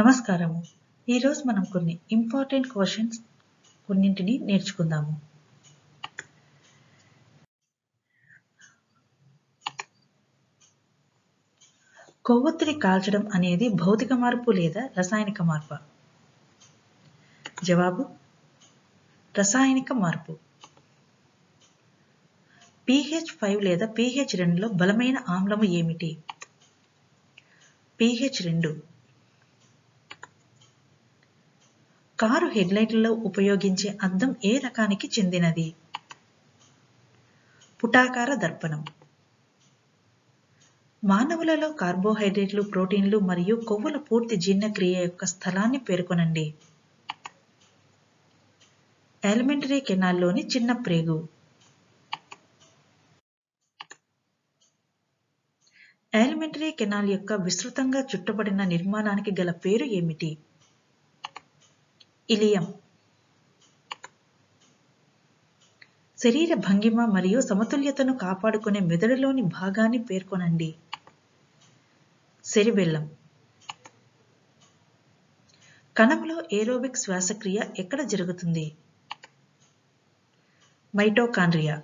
నమస్కారము. ఈరోజు మనం కొన్ని ఇంపార్టెంట్ క్వశ్చన్స్ కొన్నింటిని నేర్చుకుందాము. కొవ్వొత్తిని కాల్చడం అనేది భౌతిక మార్పు లేదా రసాయనిక మార్పు? జవాబు రసాయనిక మార్పు. pH 5 లేదా pH 2లో బలమైన ఆమ్లము ఏమిటి? pH 2. కారు హెడ్లైట్లలో ఉపయోగించే అద్దం ఏ రకానికి చెందినది? పుటాకార దర్పణం. మానవులలో కార్బోహైడ్రేట్లు, ప్రోటీన్లు మరియు కొవ్వుల పూర్తి జీర్ణక్రియ యొక్క స్థలాన్ని పేర్కొనండి. ఎలిమెంటరీ కెనాల్లోని చిన్న ప్రేగు. ఎలిమెంటరీ కెనాల్ యొక్క విస్తృతంగా చుట్టబడిన నిర్మాణానికి గల పేరు ఏమిటి? ఇలియం. శరీర భంగిమ మరియు సమతుల్యతను కాపాడుకునే మెదడులోని భాగాన్ని పేర్కొనండి. సెరిబెల్లం. కణంలో ఏరోబిక్ శ్వాసక్రియ ఎక్కడ జరుగుతుంది? మైటోకాండ్రియా.